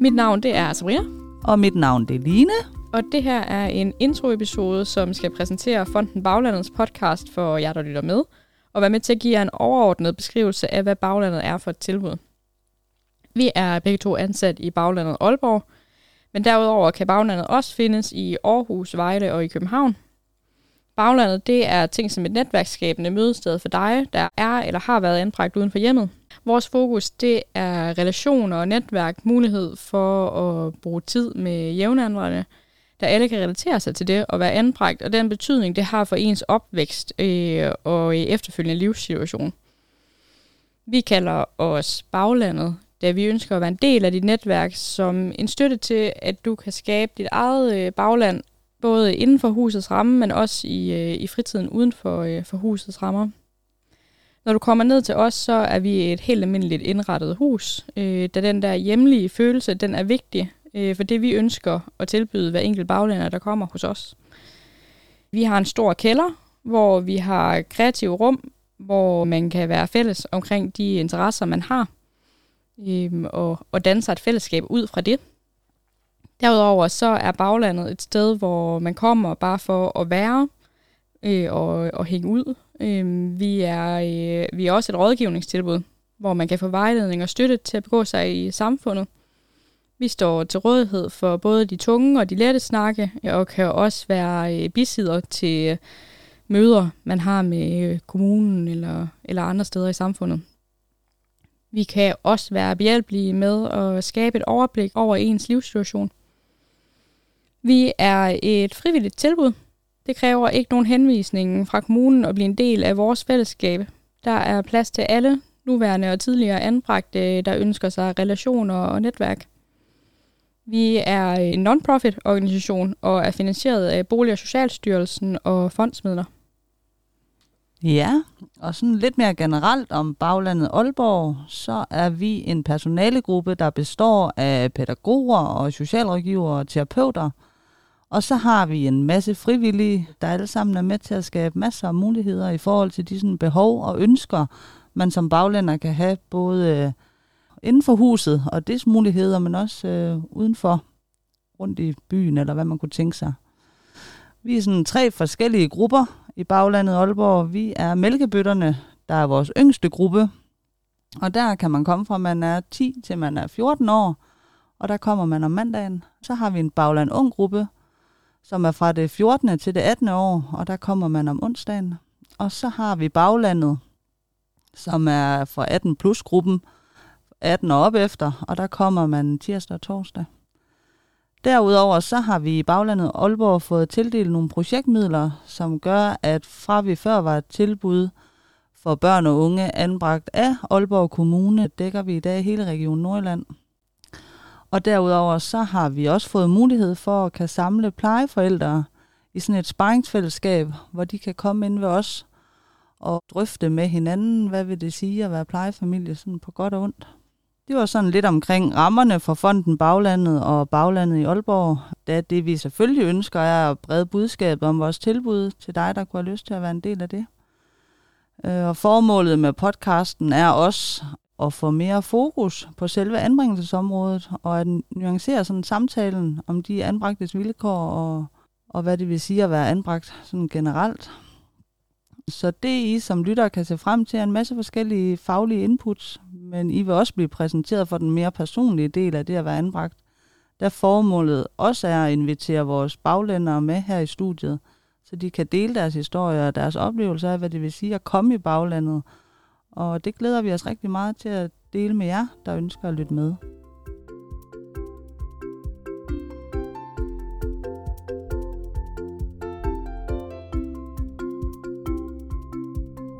Mit navn det er Sabrina. Og mit navn det er Line. Og det her er en introepisode, som skal præsentere Fonden Baglandets podcast for jer, der lytter med. Og være med til at give jer en overordnet beskrivelse af, hvad baglandet er for et tilbud. Vi er begge to ansat i baglandet Aalborg. Men derudover kan baglandet også findes i Aarhus, Vejle og i København. Baglandet det er ting som et netværksskabende mødested for dig, der er eller har været anbragt uden for hjemmet. Vores fokus det er relationer og netværk, mulighed for at bruge tid med jævnaldrende, der alle kan relatere sig til det og være anbragt, og den betydning, det har for ens opvækst og efterfølgende livssituation. Vi kalder os baglandet, da vi ønsker at være en del af dit netværk som en støtte til, at du kan skabe dit eget bagland, både inden for husets ramme, men også i fritiden uden for husets rammer. Når du kommer ned til os, så er vi et helt almindeligt indrettet hus, da den der hjemlige følelse, den er vigtig, for det vi ønsker at tilbyde hver enkelt baglænder, der kommer hos os. Vi har en stor kælder, hvor vi har kreative rum, hvor man kan være fælles omkring de interesser, man har, og danse et fællesskab ud fra det. Derudover så er baglandet et sted, hvor man kommer bare for at være og hænge ud. Vi er også et rådgivningstilbud, hvor man kan få vejledning og støtte til at begå sig i samfundet. Vi står til rådighed for både de tunge og de lette snakke, og kan også være bisidder til møder, man har med kommunen eller andre steder i samfundet. Vi kan også være behjælpelige med at skabe et overblik over ens livssituation. Vi er et frivilligt tilbud. Det kræver ikke nogen henvisning fra kommunen at blive en del af vores fællesskab. Der er plads til alle nuværende og tidligere anbragte, der ønsker sig relationer og netværk. Vi er en non-profit organisation og er finansieret af Bolig- og Socialstyrelsen og fondsmidler. Ja, og sådan lidt mere generelt om baglandet Aalborg, så er vi en personalegruppe, der består af pædagoger og socialrådgivere og terapeuter. Og så har vi en masse frivillige, der alle sammen er med til at skabe masser af muligheder i forhold til de sådan behov og ønsker, man som baglænder kan have både inden for huset og des muligheder, men også udenfor, rundt i byen eller hvad man kunne tænke sig. Vi er sådan 3 forskellige grupper i baglandet Aalborg. Vi er Mælkebytterne, der er vores yngste gruppe, og der kan man komme fra, man er 10 til man er 14 år, og der kommer man om mandagen. Så har vi en bagland ung gruppe, som er fra det 14. til det 18. år, og der kommer man om onsdagen. Og så har vi baglandet, som er fra 18 plus gruppen, 18 og op efter, og der kommer man tirsdag og torsdag. Derudover så har vi i baglandet Aalborg fået tildelt nogle projektmidler, som gør, at fra vi før var et tilbud for børn og unge anbragt af Aalborg Kommune, dækker vi i dag hele Region Nordjylland. Og derudover så har vi også fået mulighed for at kan samle plejeforældre i sådan et sparringsfællesskab, hvor de kan komme ind ved os og drøfte med hinanden, hvad vil det sige at være plejefamilie sådan på godt og ondt. Det var sådan lidt omkring rammerne for Fonden Baglandet og Baglandet i Aalborg, da det vi selvfølgelig ønsker er at brede budskabet om vores tilbud til dig, der kunne have lyst til at være en del af det. Og formålet med podcasten er også at få mere fokus på selve anbringelsesområdet og at nuancere sådan samtalen om de anbragtes vilkår og hvad det vil sige at være anbragt sådan generelt. Så det I som lytter kan se frem til er en masse forskellige faglige inputs, men I vil også blive præsenteret for den mere personlige del af det at være anbragt, der formålet også er at invitere vores baglændere med her i studiet, så de kan dele deres historier og deres oplevelser af, hvad det vil sige at komme i baglandet. Og det glæder vi os rigtig meget til at dele med jer, der ønsker at lytte med.